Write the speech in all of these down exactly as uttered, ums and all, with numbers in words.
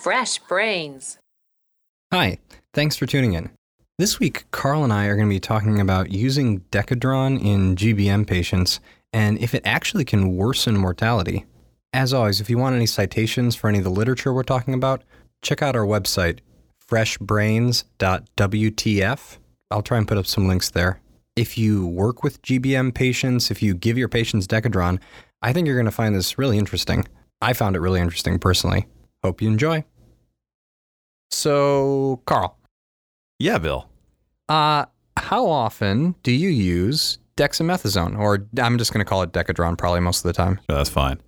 Fresh Brains. Hi, thanks for tuning in. This week, Carl and I are going to be talking about using Decadron in G B M patients and if it actually can worsen mortality. As always, if you want any citations for any of the literature we're talking about, check out our website, fresh brains dot w t f. I'll try and put up some links there. If you work with G B M patients, if you give your patients Decadron, I think you're going to find this really interesting. I found it really interesting personally. Hope you enjoy. So, Carl. Yeah, Bill. Uh, how often do you use dexamethasone? Or I'm just going to call it Decadron probably most of the time. Sure, that's fine.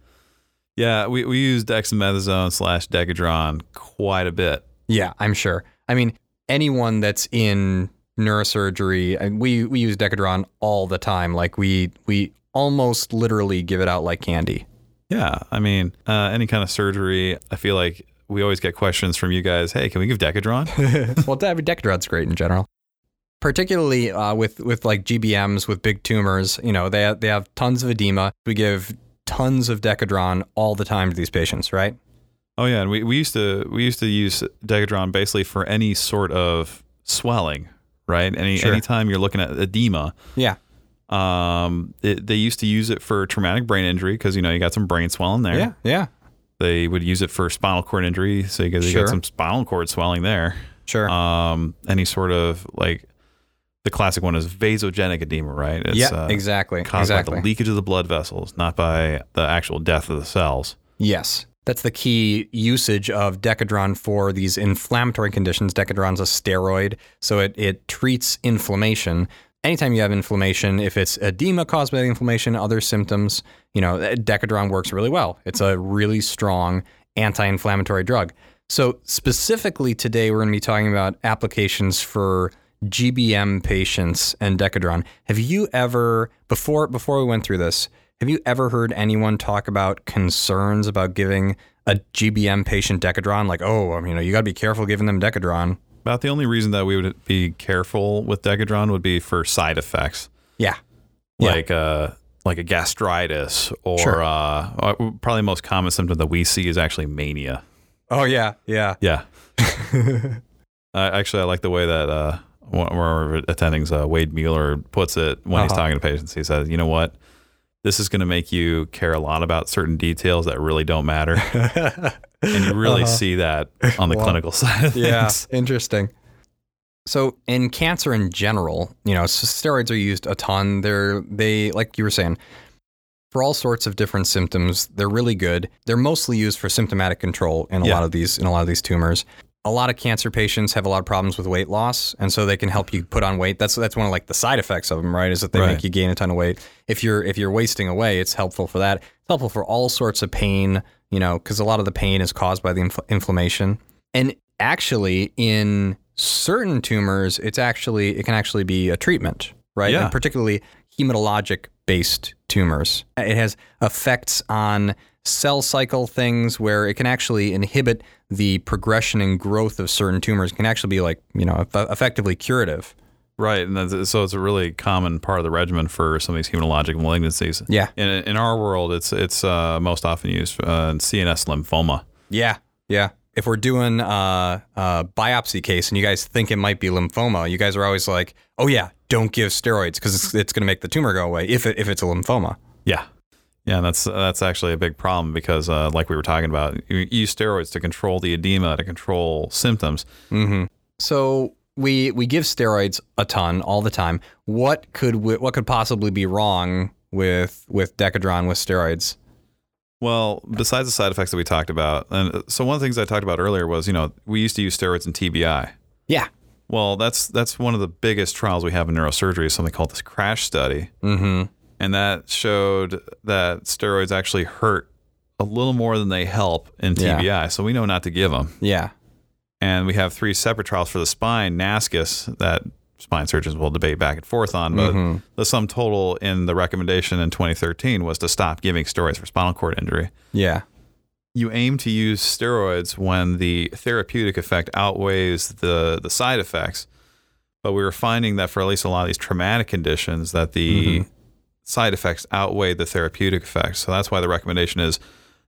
Yeah, we, we use dexamethasone slash Decadron quite a bit. Yeah, I'm sure. I mean, anyone that's in neurosurgery, we, we use Decadron all the time. Like we we almost literally give it out like candy. Yeah, I mean, uh, any kind of surgery, I feel like we always get questions from you guys. Hey, can we give Decadron? Well, Decadron's great in general, particularly uh, with with like G B Ms with big tumors. You know, they they have tons of edema. We give tons of Decadron all the time to these patients, right? Oh yeah, and we, we used to we used to use Decadron basically for any sort of swelling, right? Any sure. Anytime you're looking at edema. Yeah. Um, it, they used to use it for traumatic brain injury because, you know, you got some brain swelling there. Yeah, yeah. They would use it for spinal cord injury, so you got, sure. you got some spinal cord swelling there. Sure. Um, any sort of, like, the classic one is vasogenic edema, right? It's, yeah, uh, exactly. Caused exactly. by the leakage of the blood vessels, not by the actual death of the cells. Yes. That's the key usage of Decadron for these inflammatory conditions. Decadron's a steroid, so it, it treats inflammation. Anytime you have inflammation, if it's edema caused by inflammation, other symptoms, you know, Decadron works really well. It's a really strong anti-inflammatory drug. So specifically today, we're going to be talking about applications for G B M patients and Decadron. Have you ever, before before we went through this, have you ever heard anyone talk about concerns about giving a G B M patient Decadron? Like, oh, you know, you got to be careful giving them Decadron. About the only reason that we would be careful with Decadron would be for side effects. Yeah. Like, yeah. Uh, like a gastritis or sure. uh, probably the most common symptom that we see is actually mania. Oh, yeah. Yeah. Yeah. uh, actually, I like the way that uh, one of our attendings, uh, Wade Mueller, puts it when uh-huh. he's talking to patients. He says, you know what? This is going to make you care a lot about certain details that really don't matter. And you really uh-huh. see that on the well, clinical side of things. Yeah, interesting. So in cancer in general, you know, steroids are used a ton. They're, they, like you were saying, for all sorts of different symptoms, they're really good. They're mostly used for symptomatic control in a yeah. lot of these, in a lot of these tumors. A lot of cancer patients have a lot of problems with weight loss, and so they can help you put on weight. That's that's one of like the side effects of them, right? Is that they right. make you gain a ton of weight. If you're if you're wasting away, it's helpful for that. It's helpful for all sorts of pain, you know, because a lot of the pain is caused by the inf- inflammation. And actually, in certain tumors, it's actually it can actually be a treatment, right? Yeah. And particularly hematologic based tumors, it has effects on cell cycle things where it can actually inhibit the progression and growth of certain tumors. It can actually be like, you know, effectively curative. Right. And that's, so it's a really common part of the regimen for some of these hematologic malignancies. Yeah. In, in our world, it's it's uh, most often used uh, in C N S lymphoma. Yeah. Yeah. If we're doing uh, a biopsy case and you guys think it might be lymphoma, you guys are always like, oh, yeah, don't give steroids because it's, it's going to make the tumor go away if it, if it's a lymphoma. Yeah. Yeah, and that's that's actually a big problem because, uh, like we were talking about, you use steroids to control the edema, to control symptoms. Mm-hmm. So we we give steroids a ton all the time. What could we, what could possibly be wrong with with Decadron with steroids? Well, besides the side effects that we talked about, and so one of the things I talked about earlier was, you know, we used to use steroids in T B I. Yeah. Well, that's that's one of the biggest trials we have in neurosurgery, something called this CRASH study. Mm-hmm. And that showed that steroids actually hurt a little more than they help in T B I. Yeah. So we know not to give them. Yeah. And we have three separate trials for the spine, NASCIS, that spine surgeons will debate back and forth on. But mm-hmm. the sum total in the recommendation in twenty thirteen was to stop giving steroids for spinal cord injury. Yeah. You aim to use steroids when the therapeutic effect outweighs the, the side effects. But we were finding that for at least a lot of these traumatic conditions that the... Mm-hmm. side effects outweigh the therapeutic effects. So that's why the recommendation is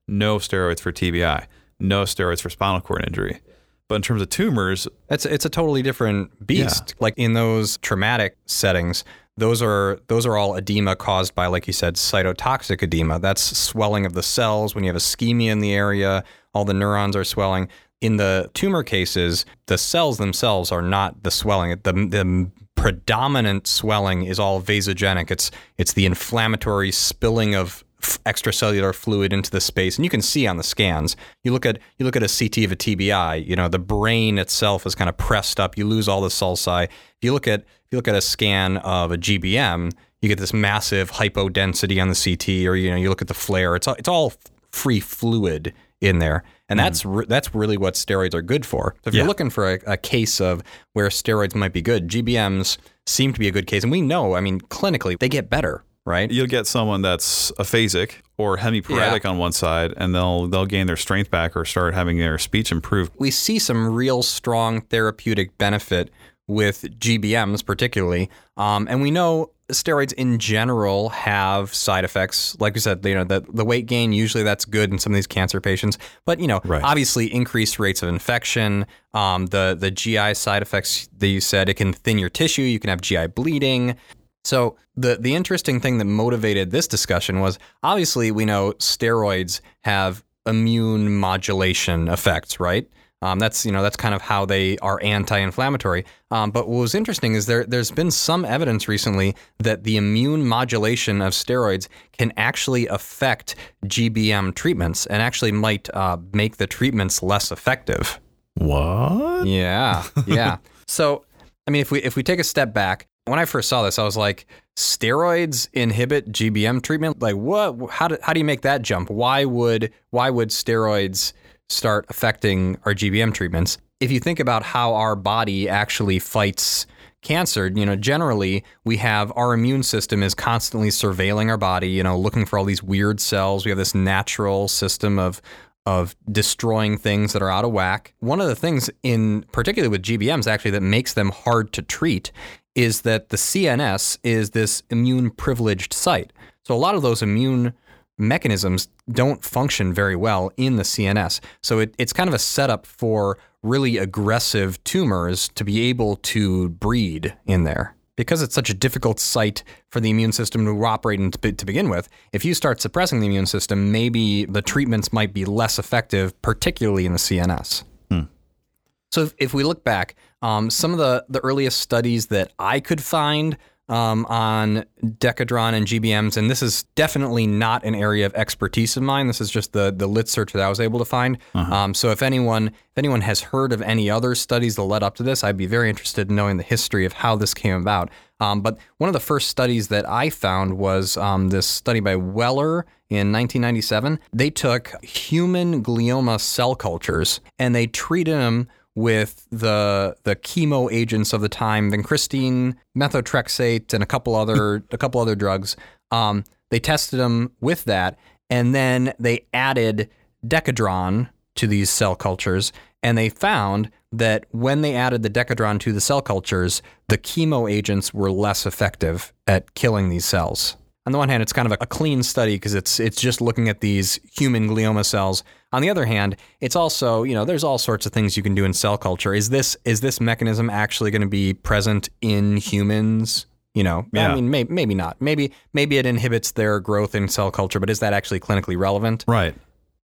no steroids for T B I, no steroids for spinal cord injury. But in terms of tumors, it's, it's a totally different beast. Yeah. Like in those traumatic settings, those are those are all edema caused by, like you said, cytotoxic edema. That's swelling of the cells. When you have ischemia in the area, all the neurons are swelling. In the tumor cases, the cells themselves are not the swelling. The, the predominant swelling is all vasogenic. It's it's the inflammatory spilling of f- extracellular fluid into the space, and you can see on the scans. You look at you look at a C T of a T B I. You know, the brain itself is kind of pressed up. You lose all the sulci. If you look at if you look at a scan of a G B M, you get this massive hypodensity on the C T, or you know, you look at the flare. It's all, it's all free fluid in there. And mm. that's re- that's really what steroids are good for. So if yeah. you're looking for a, a case of where steroids might be good, G B Ms seem to be a good case. And we know, I mean, clinically, they get better, right? You'll get someone that's aphasic or hemiparetic yeah. on one side, and they'll they'll gain their strength back or start having their speech improve. We see some real strong therapeutic benefit with G B Ms particularly. Um, and we know steroids in general have side effects. Like we said, you know, the, the weight gain, usually that's good in some of these cancer patients. But, you know, right. obviously increased rates of infection, um, the, the G I side effects that you said, it can thin your tissue, you can have G I bleeding. So the, the interesting thing that motivated this discussion was, obviously, we know steroids have immune modulation effects, right? Um, that's, you know, that's kind of how they are anti-inflammatory. Um, but what was interesting is there, there's been some evidence recently that the immune modulation of steroids can actually affect G B M treatments and actually might uh, make the treatments less effective. What? Yeah. Yeah. So, I mean, if we if we take a step back, when I first saw this, I was like, steroids inhibit G B M treatment? Like, what? How do, how do you make that jump? Why would why would steroids start affecting our G B M treatments? If you think about how our body actually fights cancer, you know, generally we have our immune system is constantly surveilling our body, you know, looking for all these weird cells. We have this natural system of of destroying things that are out of whack. One of the things in particularly with G B Ms actually that makes them hard to treat is that the C N S is this immune privileged site. So a lot of those immune mechanisms don't function very well in the C N S. So it, it's kind of a setup for really aggressive tumors to be able to breed in there. Because it's such a difficult site for the immune system to operate in to, to begin with, if you start suppressing the immune system, maybe the treatments might be less effective, particularly in the C N S. Hmm. So if, if we look back, um, some of the, the earliest studies that I could find Um, on Decadron and G B Ms, and this is definitely not an area of expertise of mine. This is just the the lit search that I was able to find. Uh-huh. Um, so if anyone if anyone has heard of any other studies that led up to this, I'd be very interested in knowing the history of how this came about. Um, but one of the first studies that I found was um, this study by Weller in nineteen ninety-seven. They took human glioma cell cultures and they treated them with the the chemo agents of the time, vincristine, methotrexate, and a couple other a couple other drugs. Um, they tested them with that, and then they added Decadron to these cell cultures, and they found that when they added the Decadron to the cell cultures, the chemo agents were less effective at killing these cells. On the one hand, it's kind of a, a clean study because it's it's just looking at these human glioma cells. On the other hand, it's also, you know, there's all sorts of things you can do in cell culture. Is this is this mechanism actually going to be present in humans? You know, yeah. I mean, may, maybe not. Maybe maybe it inhibits their growth in cell culture, but is that actually clinically relevant? Right.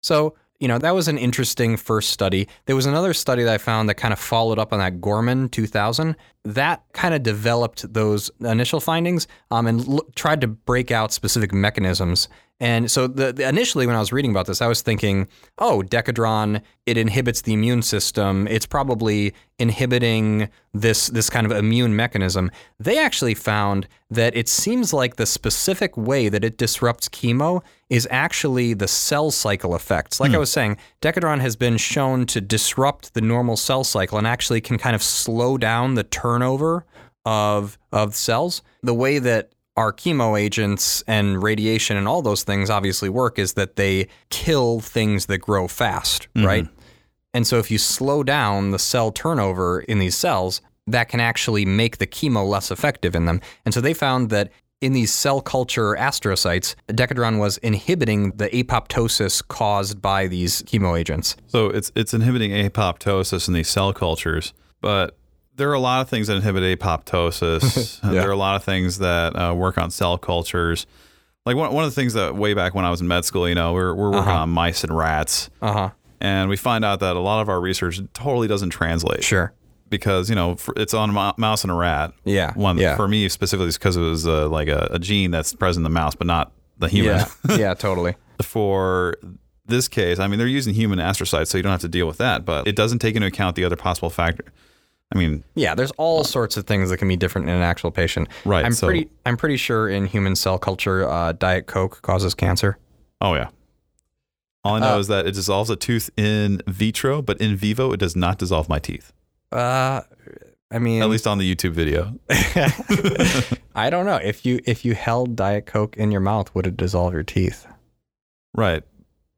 So, you know, that was an interesting first study. There was another study that I found that kind of followed up on that, Gorman two thousand. That kind of developed those initial findings um, and l- tried to break out specific mechanisms. And so the, the initially when I was reading about this, I was thinking, oh, Decadron, it inhibits the immune system. It's probably inhibiting this this kind of immune mechanism. They actually found that it seems like the specific way that it disrupts chemo is actually the cell cycle effects. Like hmm. I was saying, Decadron has been shown to disrupt the normal cell cycle and actually can kind of slow down the turnover of of cells. The way that our chemo agents and radiation and all those things obviously work is that they kill things that grow fast, mm-hmm. right? And so if you slow down the cell turnover in these cells, that can actually make the chemo less effective in them. And so they found that in these cell culture astrocytes, Decadron was inhibiting the apoptosis caused by these chemo agents. So it's it's inhibiting apoptosis in these cell cultures, but there are a lot of things that inhibit apoptosis. yeah. There are a lot of things that uh, work on cell cultures. Like one one of the things that way back when I was in med school, you know, we're we're working uh-huh. on mice and rats, uh-huh. and we find out that a lot of our research totally doesn't translate. Sure. Because, you know, it's on a mouse and a rat. Yeah. One yeah. For me specifically is because it was uh, like a, a gene that's present in the mouse, but not the human. Yeah, yeah totally. For this case, I mean, they're using human astrocytes, so you don't have to deal with that. But it doesn't take into account the other possible factor. I mean, yeah, there's all uh, sorts of things that can be different in an actual patient. Right. I'm so, pretty I'm pretty sure in human cell culture, uh, Diet Coke causes cancer. Oh, yeah. All I know uh, is that it dissolves a tooth in vitro, but in vivo, it does not dissolve my teeth. Uh, I mean, at least on the YouTube video. I don't know if you if you held Diet Coke in your mouth, would it dissolve your teeth? Right.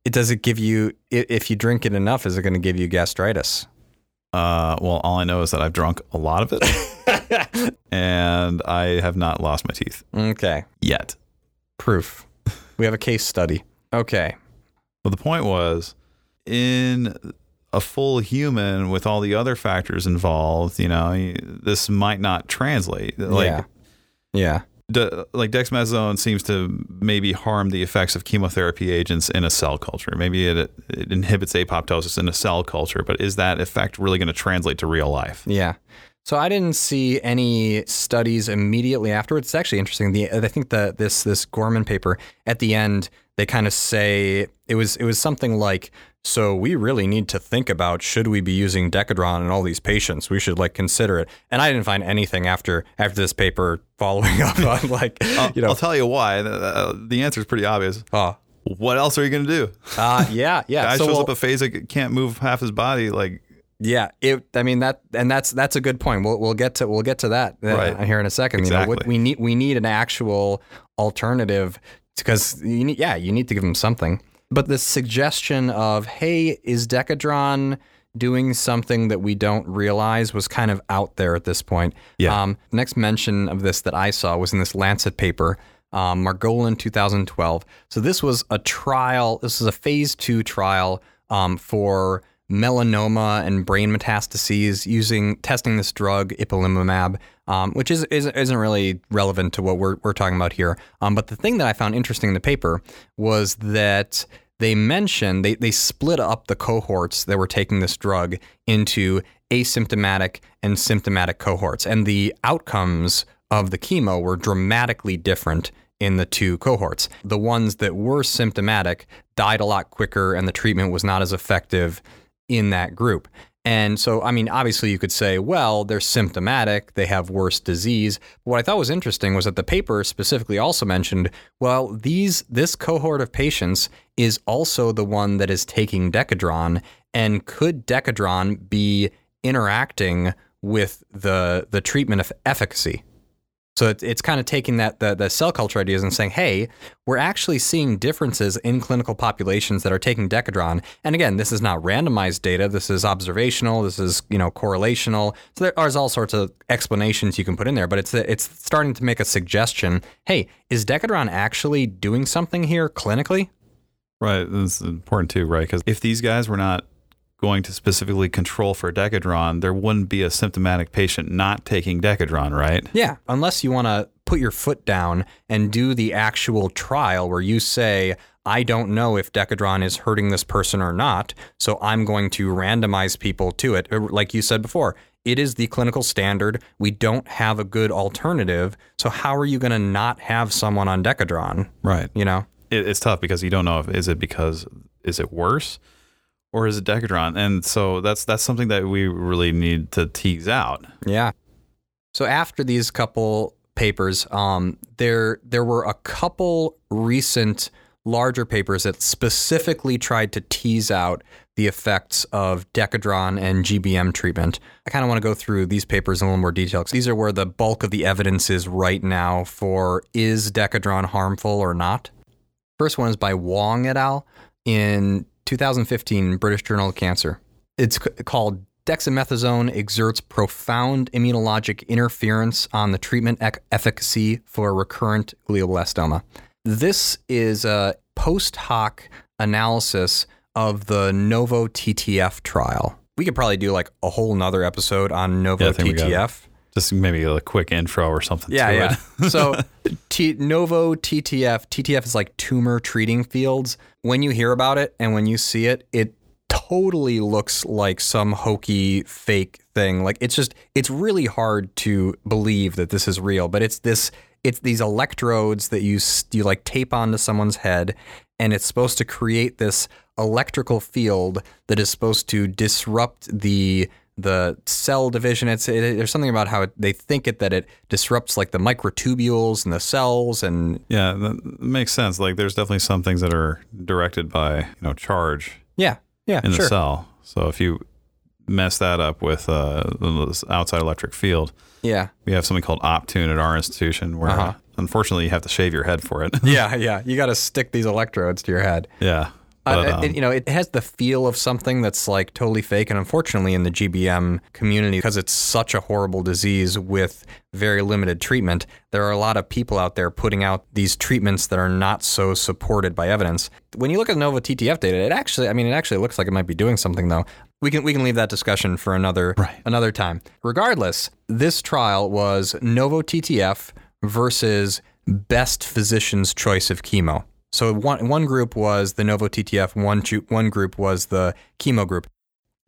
It does it give you if you drink it enough, is it going to give you gastritis? Uh, well, all I know is that I've drunk a lot of it, and I have not lost my teeth. Okay. Yet. Proof. We have a case study. Okay. Well, the point was in. A full human with all the other factors involved, you know, this might not translate. Like, yeah, yeah. De, like dexamethasone seems to maybe harm the effects of chemotherapy agents in a cell culture. Maybe it, it inhibits apoptosis in a cell culture, but is that effect really going to translate to real life? Yeah. So I didn't see any studies immediately afterwards. It's actually interesting. The I think the this this Gorman paper at the end they kind of say it was it was something like. So we really need to think about, should we be using Decadron in all these patients? We should like consider it. And I didn't find anything after after this paper following up on like, uh, you know. I'll tell you why. Uh, the answer is pretty obvious. Uh, what else are you going to do? Uh, yeah, yeah. Guy so, shows well, up aphasic, can't move half his body. Like, yeah, it. I mean that, and that's that's a good point. We'll we'll get to we'll get to that right. here in a second. Exactly. You know, what we need we need an actual alternative because you need, yeah, you need to give them something. But the suggestion of, hey, is Decadron doing something that we don't realize was kind of out there at this point. Yeah. Um, next mention of this that I saw was in this Lancet paper, um, Margolin two thousand twelve. So this was a trial. This was a phase two trial um, for melanoma and brain metastases using testing this drug, Ipilimumab, um, which is, is, isn't really relevant to what we're, we're talking about here. Um, but the thing that I found interesting in the paper was that... They mentioned they, they split up the cohorts that were taking this drug into asymptomatic and symptomatic cohorts. And the outcomes of the chemo were dramatically different in the two cohorts. The ones that were symptomatic died a lot quicker and the treatment was not as effective in that group. And so, I mean, obviously you could say, well, they're symptomatic, they have worse disease. But what I thought was interesting was that the paper specifically also mentioned, well, these this cohort of patients is also the one that is taking Decadron, and could Decadron be interacting with the the treatment of efficacy? So it, it's kind of taking that the, the cell culture ideas and saying, hey, we're actually seeing differences in clinical populations that are taking Decadron. And again, this is not randomized data. This is observational. This is, you know, correlational. So there are all sorts of explanations you can put in there. But it's it's starting to make a suggestion. Hey, is Decadron actually doing something here clinically? Right. That's important, too, right? Because if these guys were not going to specifically control for Decadron, there wouldn't be a symptomatic patient not taking Decadron, right? Yeah, unless you want to put your foot down and do the actual trial where you say, I don't know if Decadron is hurting this person or not, so I'm going to randomize people to it. Like you said before, it is the clinical standard. We don't have a good alternative, so how are you going to not have someone on Decadron? Right. You know? It, it's tough because you don't know if is it because, is it worse? Or is it Decadron? And so that's that's something that we really need to tease out. Yeah. So after these couple papers, um, there there were a couple recent larger papers that specifically tried to tease out the effects of Decadron and G B M treatment. I kind of want to go through these papers in a little more detail because these are where the bulk of the evidence is right now for is Decadron harmful or not. First one is by Wong et al. in two thousand fifteen British Journal of Cancer. It's called dexamethasone exerts profound immunologic interference on the treatment ec- efficacy for recurrent glioblastoma. This is a post hoc analysis of the Novo T T F trial. We could probably do like a whole nother episode on Novo yeah, T T F. Just maybe a quick intro or something yeah, to yeah. it. So T- Novo T T F, T T F is like tumor treating fields. When you hear about it and when you see it, it totally looks like some hokey fake thing. Like it's just, it's really hard to believe that this is real, but it's this, it's these electrodes that you, you like tape onto someone's head, and it's supposed to create this electrical field that is supposed to disrupt the the cell division. It's it, there's something about how it, they think it that it disrupts like the microtubules and the cells, and yeah, that makes sense. Like there's definitely some things that are directed by you know charge. Yeah, yeah, in sure. the cell. So if you mess that up with uh, this outside electric field, yeah, we have something called Optune at our institution where. Uh-huh. Unfortunately, you have to shave your head for it. yeah, yeah. You got to stick these electrodes to your head. Yeah. But, uh, um, it, you know, it has the feel of something that's like totally fake. And unfortunately, in the G B M community, because it's such a horrible disease with very limited treatment, there are a lot of people out there putting out these treatments that are not so supported by evidence. When you look at the Novo T T F data, it actually, I mean, it actually looks like it might be doing something, though. We can we can leave that discussion for another right. another time. Regardless, this trial was Novo T T F versus best physician's choice of chemo. So one one group was the Novo T T F, one one group was the chemo group.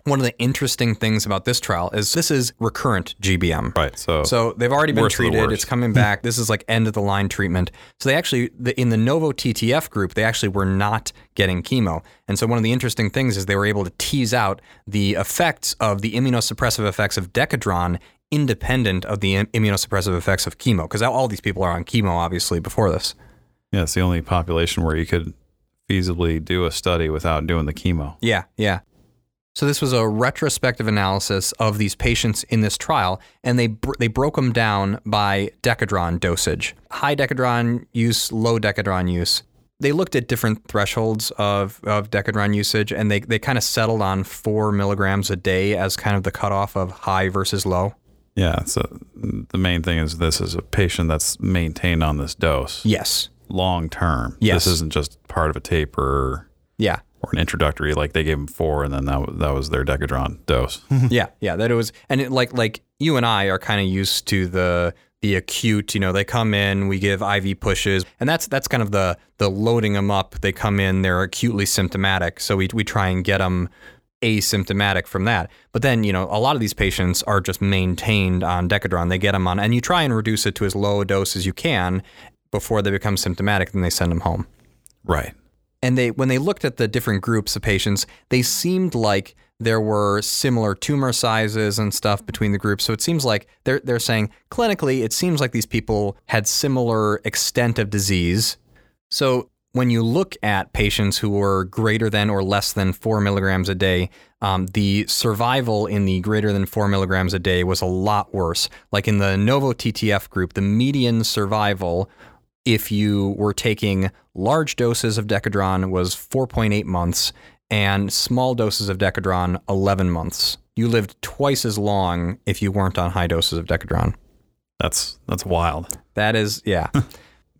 One of the interesting things about this trial is this is recurrent G B M. Right. So so they've already been treated. It's coming back. This is like end of the line treatment. So they actually, the, in the Novo T T F group, they actually were not getting chemo. And so one of the interesting things is they were able to tease out the effects of the immunosuppressive effects of Decadron independent of the immunosuppressive effects of chemo, because all these people are on chemo, obviously, before this. Yeah, it's the only population where you could feasibly do a study without doing the chemo. Yeah, yeah. So this was a retrospective analysis of these patients in this trial, and they br- they broke them down by Decadron dosage. High Decadron use, low Decadron use. They looked at different thresholds of, of Decadron usage, and they, they kind of settled on four milligrams a day as kind of the cutoff of high versus low. Yeah, so the main thing is this is a patient that's maintained on this dose. Yes. Long term. Yes. This isn't just part of a taper yeah. or an introductory, like they gave them four and then that, that was their Decadron dose. yeah, yeah, that it was, and it, like like you and I are kind of used to the the acute, you know, they come in, we give I V pushes, and that's that's kind of the the loading them up. They come in, they're acutely symptomatic, so we we try and get them asymptomatic from that. But then, you know, a lot of these patients are just maintained on Decadron. They get them on, and you try and reduce it to as low a dose as you can before they become symptomatic, then they send them home. Right. And they, when they looked at the different groups of patients, they seemed like there were similar tumor sizes and stuff between the groups. So it seems like they're, they're saying clinically, it seems like these people had similar extent of disease. So when you look at patients who were greater than or less than four milligrams a day, um, the survival in the greater than four milligrams a day was a lot worse. Like in the Novo T T F group, the median survival, if you were taking large doses of Decadron, was four point eight months, and small doses of Decadron, eleven months. You lived twice as long if you weren't on high doses of Decadron. That's that's wild. That is, yeah.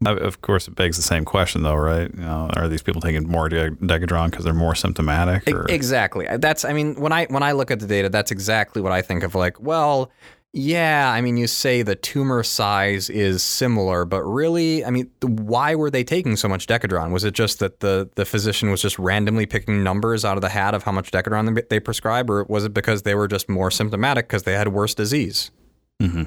Of course, it begs the same question, though, right? You know, are these people taking more Decadron because they're more symptomatic? Or? Exactly. That's, I mean, when I when I look at the data, that's exactly what I think of. Like, well, yeah, I mean, you say the tumor size is similar, but really, I mean, why were they taking so much Decadron? Was it just that the, the physician was just randomly picking numbers out of the hat of how much Decadron they prescribe, or was it because they were just more symptomatic because they had worse disease? Mm-hmm.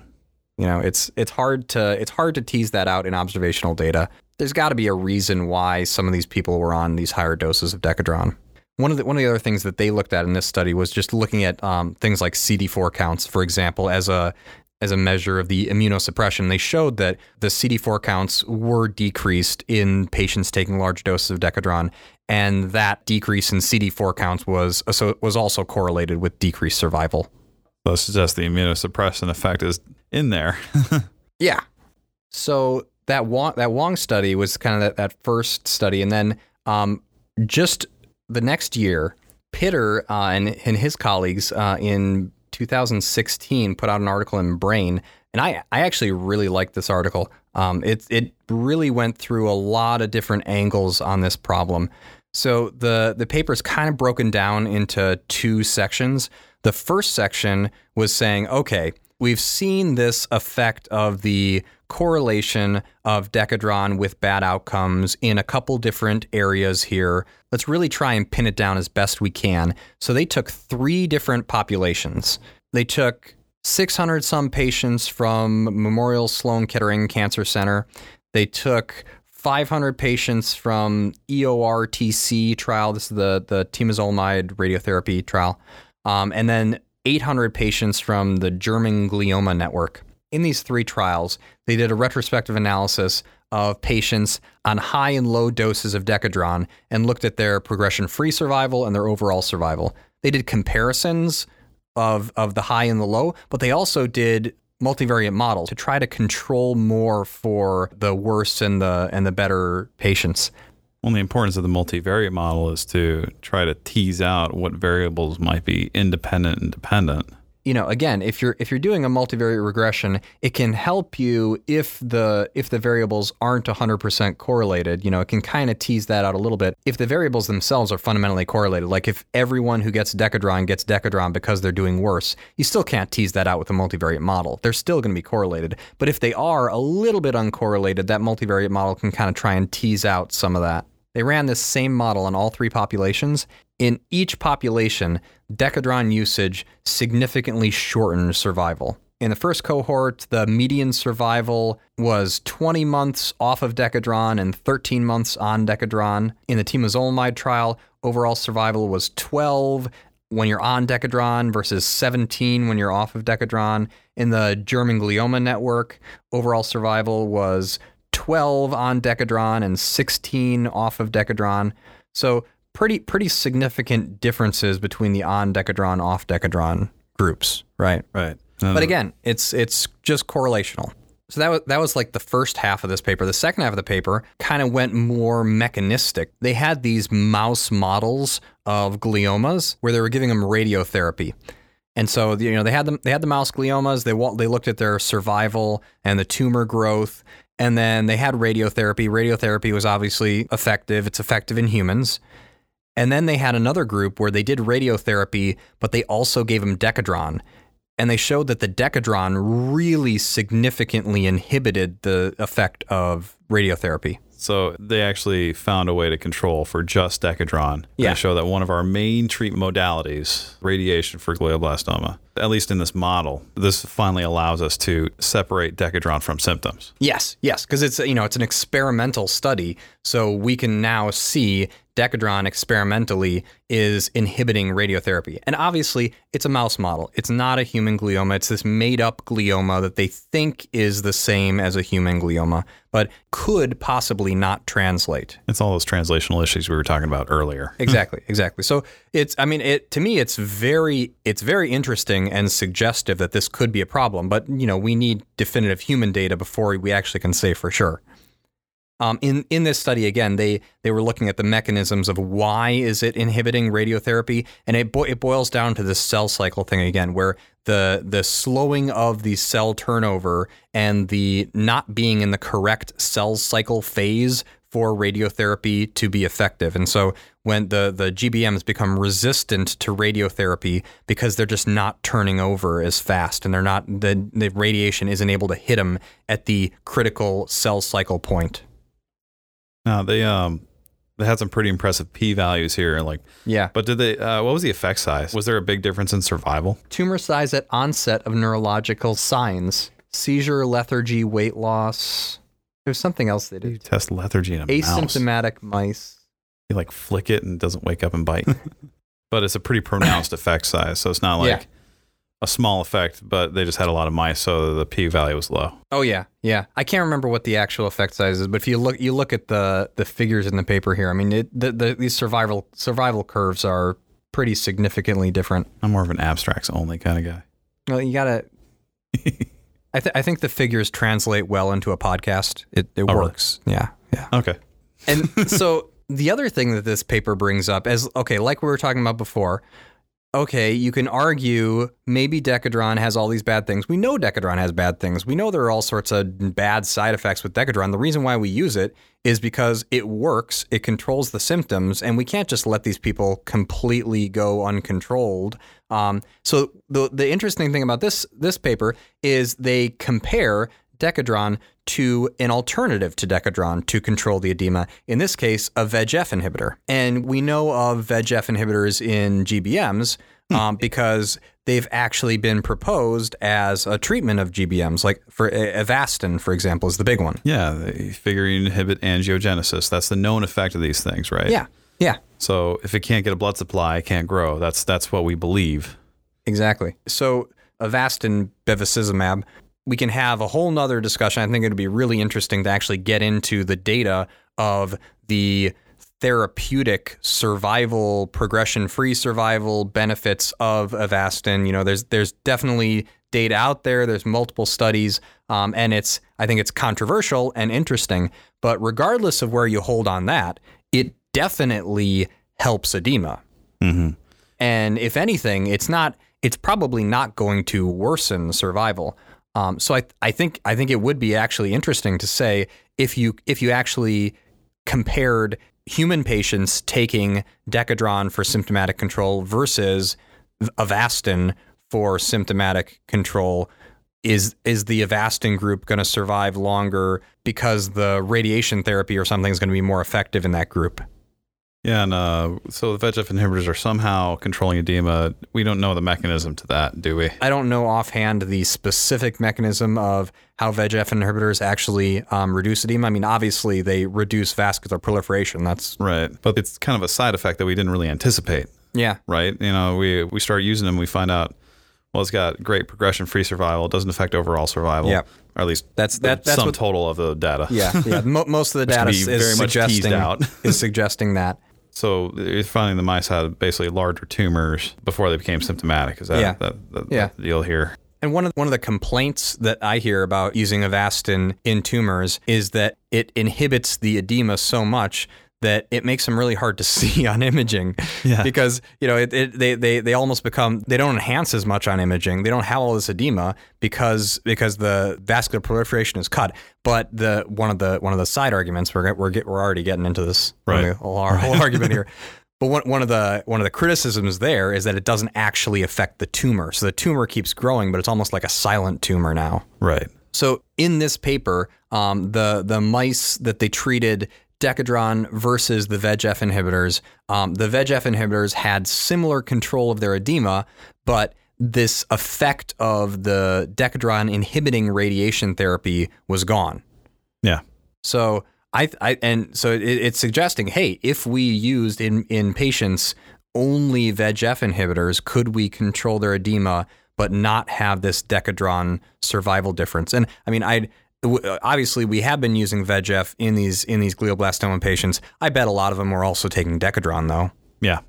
You know, it's it's hard to it's hard to tease that out in observational data. There's got to be a reason why some of these people were on these higher doses of Decadron. One of the one of the other things that they looked at in this study was just looking at um, things like C D four counts, for example, as a as a measure of the immunosuppression. They showed that the C D four counts were decreased in patients taking large doses of Decadron, and that decrease in C D four counts was so was also correlated with decreased survival. So this suggests the immunosuppressant effect is in there. yeah. So that Wong, that Wong study was kind of that, that first study. And then um, just the next year, Pitter uh, and, and his colleagues uh, in two thousand sixteen put out an article in Brain, and I, I actually really liked this article. Um, it, it really went through a lot of different angles on this problem. So the, the paper is kind of broken down into two sections. The first section was saying, okay, we've seen this effect of the correlation of Decadron with bad outcomes in a couple different areas here. Let's really try and pin it down as best we can. So they took three different populations. They took six hundred some patients from Memorial Sloan Kettering Cancer Center. They took five hundred patients from E O R T C trial. This is the, the temozolomide radiotherapy trial. Um, and then eight hundred patients from the German glioma network. In these three trials, they did a retrospective analysis of patients on high and low doses of Decadron and looked at their progression-free survival and their overall survival. They did comparisons of, of the high and the low, but they also did multivariate models to try to control more for the worse and the and the better patients. Well, the importance of the multivariate model is to try to tease out what variables might be independent and dependent. You know, again, if you're if you're doing a multivariate regression, it can help you if the if the variables aren't one hundred percent correlated. You know, it can kind of tease that out a little bit. If the variables themselves are fundamentally correlated, like if everyone who gets Decadron gets Decadron because they're doing worse, you still can't tease that out with a multivariate model. They're still going to be correlated. But if they are a little bit uncorrelated, that multivariate model can kind of try and tease out some of that. They ran this same model on all three populations. In each population, Decadron usage significantly shortened survival. In the first cohort, the median survival was twenty months off of Decadron and thirteen months on Decadron. In the temozolomide trial, overall survival was twelve when you're on Decadron versus seventeen when you're off of Decadron. In the German glioma network, overall survival was twelve on Decadron and sixteen off of Decadron. So pretty pretty significant differences between the on Decadron, off Decadron groups, right? Right. Um, but again, it's it's just correlational. So that was, that was like the first half of this paper. The second half of the paper kind of went more mechanistic. They had these mouse models of gliomas where they were giving them radiotherapy. And so, you know, they had them they had the mouse gliomas, they they looked at their survival and the tumor growth. And then they had radiotherapy. Radiotherapy was obviously effective. It's effective in humans. And then they had another group where they did radiotherapy, but they also gave them Decadron. And they showed that the Decadron really significantly inhibited the effect of radiotherapy. So they actually found a way to control for just Decadron. Yeah. They show that one of our main treatment modalities, radiation for glioblastoma, at least in this model, this finally allows us to separate Decadron from symptoms. Yes, yes, because it's, you know, it's an experimental study. So we can now see Decadron experimentally is inhibiting radiotherapy. And obviously, it's a mouse model. It's not a human glioma. It's this made-up glioma that they think is the same as a human glioma, but could possibly not translate. It's all those translational issues we were talking about earlier. Exactly, exactly. So it's, I mean, it to me, it's very, it's very interesting and suggestive that this could be a problem. But, you know, we need definitive human data before we actually can say for sure. Um, in, in this study, again, they, they were looking at the mechanisms of why is it inhibiting radiotherapy, and it bo- it boils down to this cell cycle thing again, where the the slowing of the cell turnover and the not being in the correct cell cycle phase for radiotherapy to be effective. And so when the, the G B Ms become resistant to radiotherapy because they're just not turning over as fast, and they're not the, the radiation isn't able to hit them at the critical cell cycle point. No, they um they had some pretty impressive p values here. Like yeah, but did they? Uh, what was the effect size? Was there a big difference in survival? Tumor size at onset of neurological signs, seizure, lethargy, weight loss. There's something else they did. You test lethargy in a asymptomatic mouse. mice. You like flick it and it doesn't wake up and bite. But it's a pretty pronounced effect size, so it's not like yeah. a small effect, but they just had a lot of mice, so the p-value was low. Oh, yeah, yeah. I can't remember what the actual effect size is, but if you look you look at the the figures in the paper here, I mean, it, the, the, these survival survival curves are pretty significantly different. I'm more of an abstracts-only kind of guy. Well, you gotta... I, th- I think the figures translate well into a podcast. It, it oh, works. Really? Yeah, yeah. Okay. And so... the other thing that this paper brings up is, okay, like we were talking about before, okay, you can argue maybe Decadron has all these bad things. We know Decadron has bad things. We know there are all sorts of bad side effects with Decadron. The reason why we use it is because it works, it controls the symptoms, and we can't just let these people completely go uncontrolled. Um, so the the interesting thing about this this paper is they compare Decadron to an alternative to Decadron to control the edema, in this case, a V E G F inhibitor. And we know of V E G F inhibitors in G B Ms um, because they've actually been proposed as a treatment of G B Ms, like for Avastin, for example, is the big one. Yeah, they figure you inhibit angiogenesis. That's the known effect of these things, right? Yeah, yeah. So if it can't get a blood supply, it can't grow. That's, that's what we believe. Exactly. So Avastin, bevacizumab, we can have a whole nother discussion. I think it'd be really interesting to actually get into the data of the therapeutic survival, progression-free survival benefits of Avastin. You know, there's there's definitely data out there. There's multiple studies, um, and it's I think it's controversial and interesting. But regardless of where you hold on that, it definitely helps edema. Mm-hmm. And if anything, it's not. It's probably not going to worsen survival. Um, so I, I think I think it would be actually interesting to say if you if you actually compared human patients taking Decadron for symptomatic control versus Avastin for symptomatic control, is is the Avastin group going to survive longer because the radiation therapy or something is going to be more effective in that group? Yeah, and uh, so the V E G F inhibitors are somehow controlling edema. We don't know the mechanism to that, do we? I don't know offhand the specific mechanism of how V E G F inhibitors actually um, reduce edema. I mean, obviously, they reduce vascular proliferation. That's right. But it's kind of a side effect that we didn't really anticipate. Yeah. Right? You know, we, we start using them. We find out, well, it's got great progression-free survival. It doesn't affect overall survival. Yeah. Or at least that's that, that's sum what, total of the data. Yeah. yeah. Most of the data is, very suggesting, much teased out. is suggesting that. So you're finding the mice had basically larger tumors before they became symptomatic. Is that, yeah. that, that, yeah. that the deal here? And one of the, one of the complaints that I hear about using Avastin in tumors is that it inhibits the edema so much that it makes them really hard to see on imaging. Yeah. Because, you know, it, it, they, they, they almost become, they don't enhance as much on imaging. They don't have all this edema because because the vascular proliferation is cut. But the one of the one of the side arguments, we're we're get, we're already getting into this right. whole, whole right. argument here. But one one of the one of the criticisms there is that it doesn't actually affect the tumor. So the tumor keeps growing, but it's almost like a silent tumor now. Right. So in this paper, um, the the mice that they treated Decadron versus the V E G F inhibitors. Um, the V E G F inhibitors had similar control of their edema, but this effect of the Decadron inhibiting radiation therapy was gone. Yeah. So I, I and so it, it's suggesting, hey, if we used in, in patients only V E G F inhibitors, could we control their edema but not have this Decadron survival difference? And I mean, I'd. Obviously, we have been using V E G F in these in these glioblastoma patients. I bet a lot of them were also taking Decadron, though. Yeah.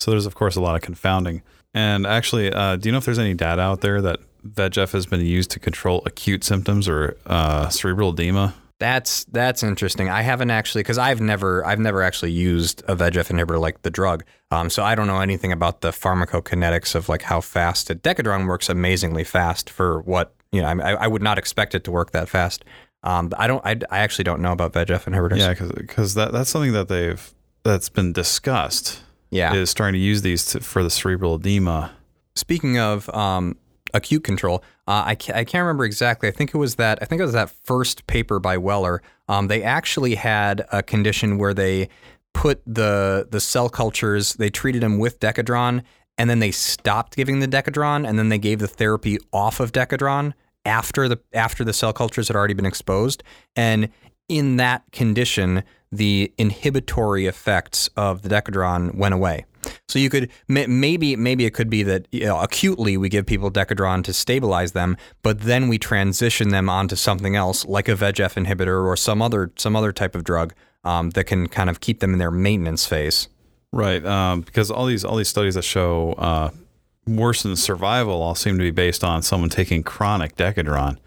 So there's, of course, a lot of confounding. And actually, uh, do you know if there's any data out there that V E G F has been used to control acute symptoms or uh, cerebral edema? That's that's interesting. I haven't actually, because I've never I've never actually used a V E G F inhibitor like the drug. Um, so I don't know anything about the pharmacokinetics of like how fast it. Decadron works amazingly fast for what. You know, I, I would not expect it to work that fast. Um, I don't. I, I actually don't know about V E G F inhibitors. Yeah, because that that's something that they've that's been discussed. Yeah, is trying to use these to, for the cerebral edema. Speaking of um, acute control, uh, I can't, I can't remember exactly. I think it was that. I think it was that first paper by Weller. Um, they actually had a condition where they put the the cell cultures. They treated them with Decadron. And then they stopped giving the Decadron, and then they gave the therapy off of Decadron after the after the cell cultures had already been exposed. And in that condition, the inhibitory effects of the Decadron went away. So you could maybe maybe it could be that, you know, acutely we give people Decadron to stabilize them, but then we transition them onto something else like a V E G F inhibitor or some other some other type of drug um, that can kind of keep them in their maintenance phase. Right, um, because all these all these studies that show uh, worsened survival all seem to be based on someone taking chronic Decadron.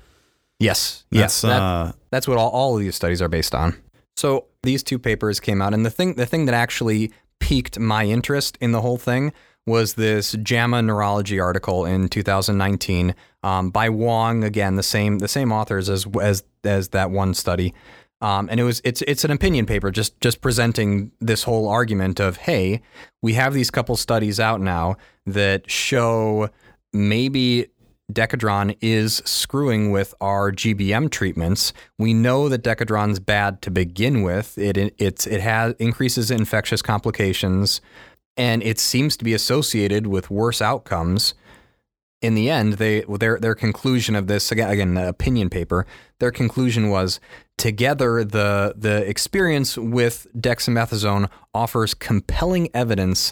Yes, yes, that's, yeah, that, uh, that's what all, all of these studies are based on. So These two papers came out, and the thing the thing that actually piqued my interest in the whole thing was this JAMA Neurology article in two thousand nineteen um, by Wong, again the same the same authors as as as that one study, um, and it was it's it's an opinion paper just just presenting this whole argument of, hey, we have these couple studies out now that show maybe Decadron is screwing with our G B M treatments. We know that Decadron's bad to begin with. It it it's, it has increases infectious complications, and it seems to be associated with worse outcomes. In the end, they their their conclusion of this, again, again the opinion paper, their conclusion was, together the the experience with dexamethasone offers compelling evidence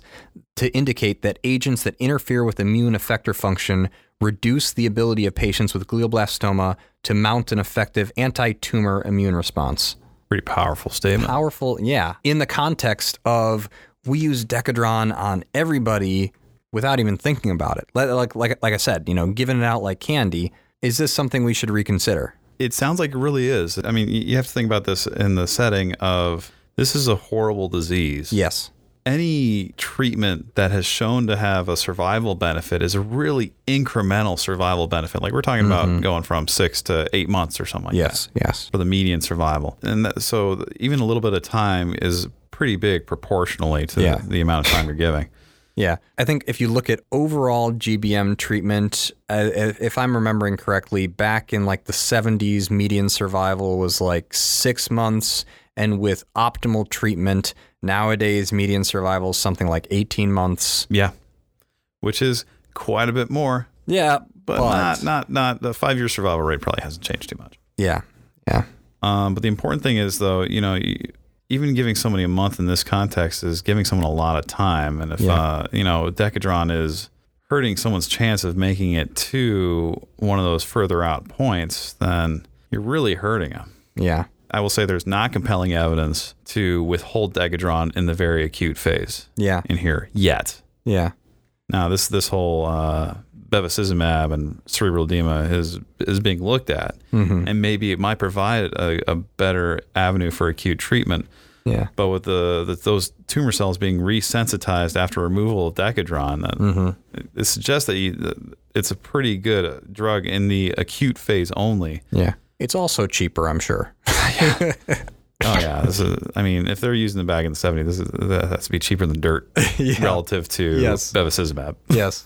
to indicate that agents that interfere with immune effector function reduce the ability of patients with glioblastoma to mount an effective anti-tumor immune response. Pretty powerful statement. Powerful, yeah. In the context of, we use Decadron on everybody without even thinking about it. Like, like, like I said, you know, giving it out like candy, is this something we should reconsider? It sounds like it really is. I mean, you have to think about this in the setting of, this is a horrible disease. Yes. Any treatment that has shown to have a survival benefit is a really incremental survival benefit. Like, we're talking mm-hmm. about going from six to eight months or something like yes, that. Yes, yes. For the median survival. And that, so even a little bit of time is pretty big proportionally to yeah. the, the amount of time you're giving. Yeah. I think if you look at overall G B M treatment, uh, if I'm remembering correctly, back in like the seventies, median survival was like six months. And with optimal treatment, nowadays, median survival is something like eighteen months. Yeah. Which is quite a bit more. Yeah. But, but not, not, not the five year survival rate probably hasn't changed too much. Yeah. Yeah. Um, but the important thing is, though, you know, you, even giving somebody a month in this context is giving someone a lot of time. And if, yeah. uh, you know, Decadron is hurting someone's chance of making it to one of those further out points, then you're really hurting them. Yeah. I will say there's not compelling evidence to withhold Decadron in the very acute phase. Yeah. In here yet. Yeah. Now this this whole uh, bevacizumab and cerebral edema is is being looked at, mm-hmm. and maybe it might provide a, a better avenue for acute treatment. Yeah. But with the, the those tumor cells being resensitized after removal of Decadron, that mm-hmm. it suggests that you, it's a pretty good drug in the acute phase only. Yeah. It's also cheaper, I'm sure. yeah. Oh yeah, this is, I mean, if they're using the bag in the seventies, this is that has to be cheaper than dirt yeah. relative to yes. bevacizumab. Yes.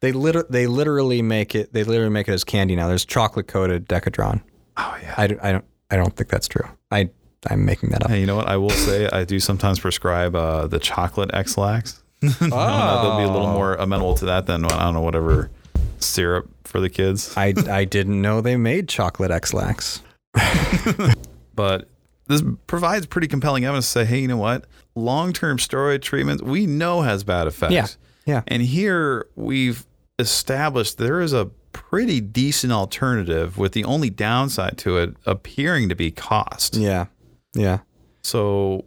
They liter- they literally make it they literally make it as candy now. There's chocolate coated Decadron. Oh yeah. I, do, I don't I don't think that's true. I I'm making that up. Hey, you know what? I will say I do sometimes prescribe uh, the chocolate X-Lax. Oh. I don't know, they'll be a little more amenable to that than I don't know whatever syrup for the kids. I, I didn't know they made chocolate X-Lax. But this provides pretty compelling evidence to say, hey, you know what? Long-term steroid treatment we know has bad effects. Yeah, yeah. And here we've established there is a pretty decent alternative with the only downside to it appearing to be cost. Yeah, yeah. So...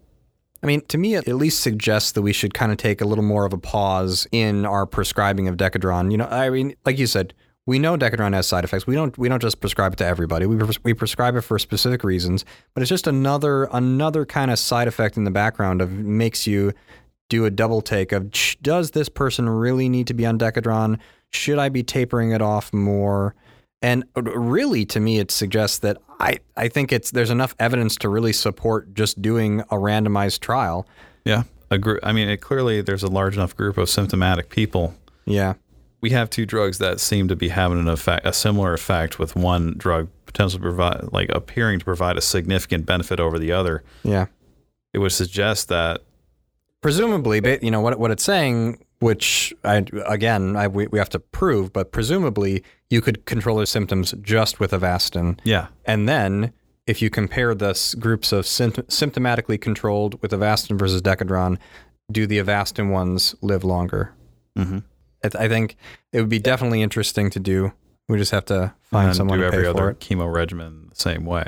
I mean, to me, it at least suggests that we should kind of take a little more of a pause in our prescribing of Decadron. You know, I mean, like you said, we know Decadron has side effects. We don't we don't just prescribe it to everybody. We pres- we prescribe it for specific reasons, but it's just another another kind of side effect in the background of makes you do a double take of, does this person really need to be on Decadron? Should I be tapering it off more? And really, to me, it suggests that I, I think it's there's enough evidence to really support just doing a randomized trial. Yeah. A gr- I mean, it, clearly there's a large enough group of symptomatic people. Yeah. We have two drugs that seem to be having an effect, a similar effect, with one drug potentially provide, like appearing to provide a significant benefit over the other. Yeah. It would suggest that. Presumably, but, you know, what what it's saying... Which, I, again, I, we, we have to prove, but presumably you could control their symptoms just with Avastin. Yeah. And then if you compare the s- groups of symptom- symptomatically controlled with Avastin versus Decadron, do the Avastin ones live longer? Mm-hmm. I, th- I think it would be definitely interesting to do. We just have to find and someone to pay for it. Do every other chemo regimen the same way.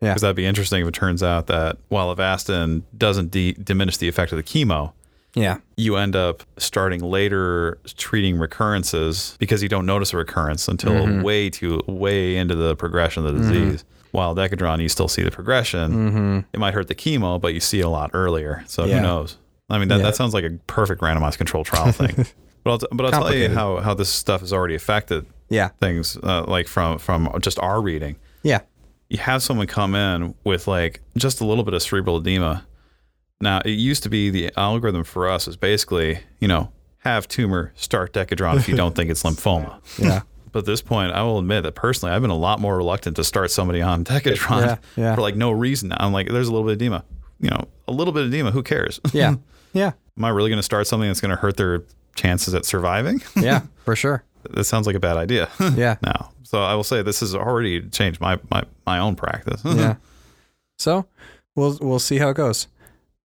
Yeah. Because that'd be interesting if it turns out that while Avastin doesn't de- diminish the effect of the chemo, yeah, you end up starting later treating recurrences because you don't notice a recurrence until mm-hmm. way too way into the progression of the disease. Mm-hmm. While Decadron, you still see the progression. Mm-hmm. It might hurt the chemo, but you see it a lot earlier. So yeah. who knows? I mean, that, yeah. that sounds like a perfect randomized control trial thing. But I'll, t- but I'll tell you how, how this stuff has already affected yeah. things, uh, like from, from just our reading. Yeah. You have someone come in with like just a little bit of cerebral edema. Now, it used to be the algorithm for us was basically, you know, have tumor, start Decadron if you don't think it's lymphoma. Yeah. But at this point, I will admit that personally, I've been a lot more reluctant to start somebody on Decadron yeah, yeah. for like no reason. I'm like, there's a little bit of edema, you know, a little bit of edema. Who cares? Yeah. Yeah. Am I really going to start something that's going to hurt their chances at surviving? Yeah, for sure. That sounds like a bad idea. Yeah. Now, so I will say this has already changed my, my, my own practice. Yeah. So we'll, we'll see how it goes.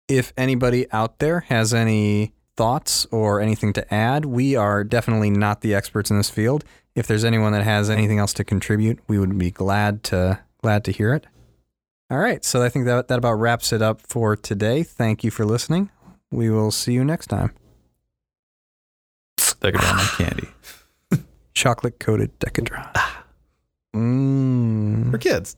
If anybody out there has any thoughts or anything to add, we are definitely not the experts in this field. If there's anyone that has anything else to contribute, we would be glad to glad to hear it. All right, so I think that, that about wraps it up for today. Thank you for listening. We will see you next time. Decadron ah. candy. Chocolate-coated Decadron. Ah. Mm. For kids.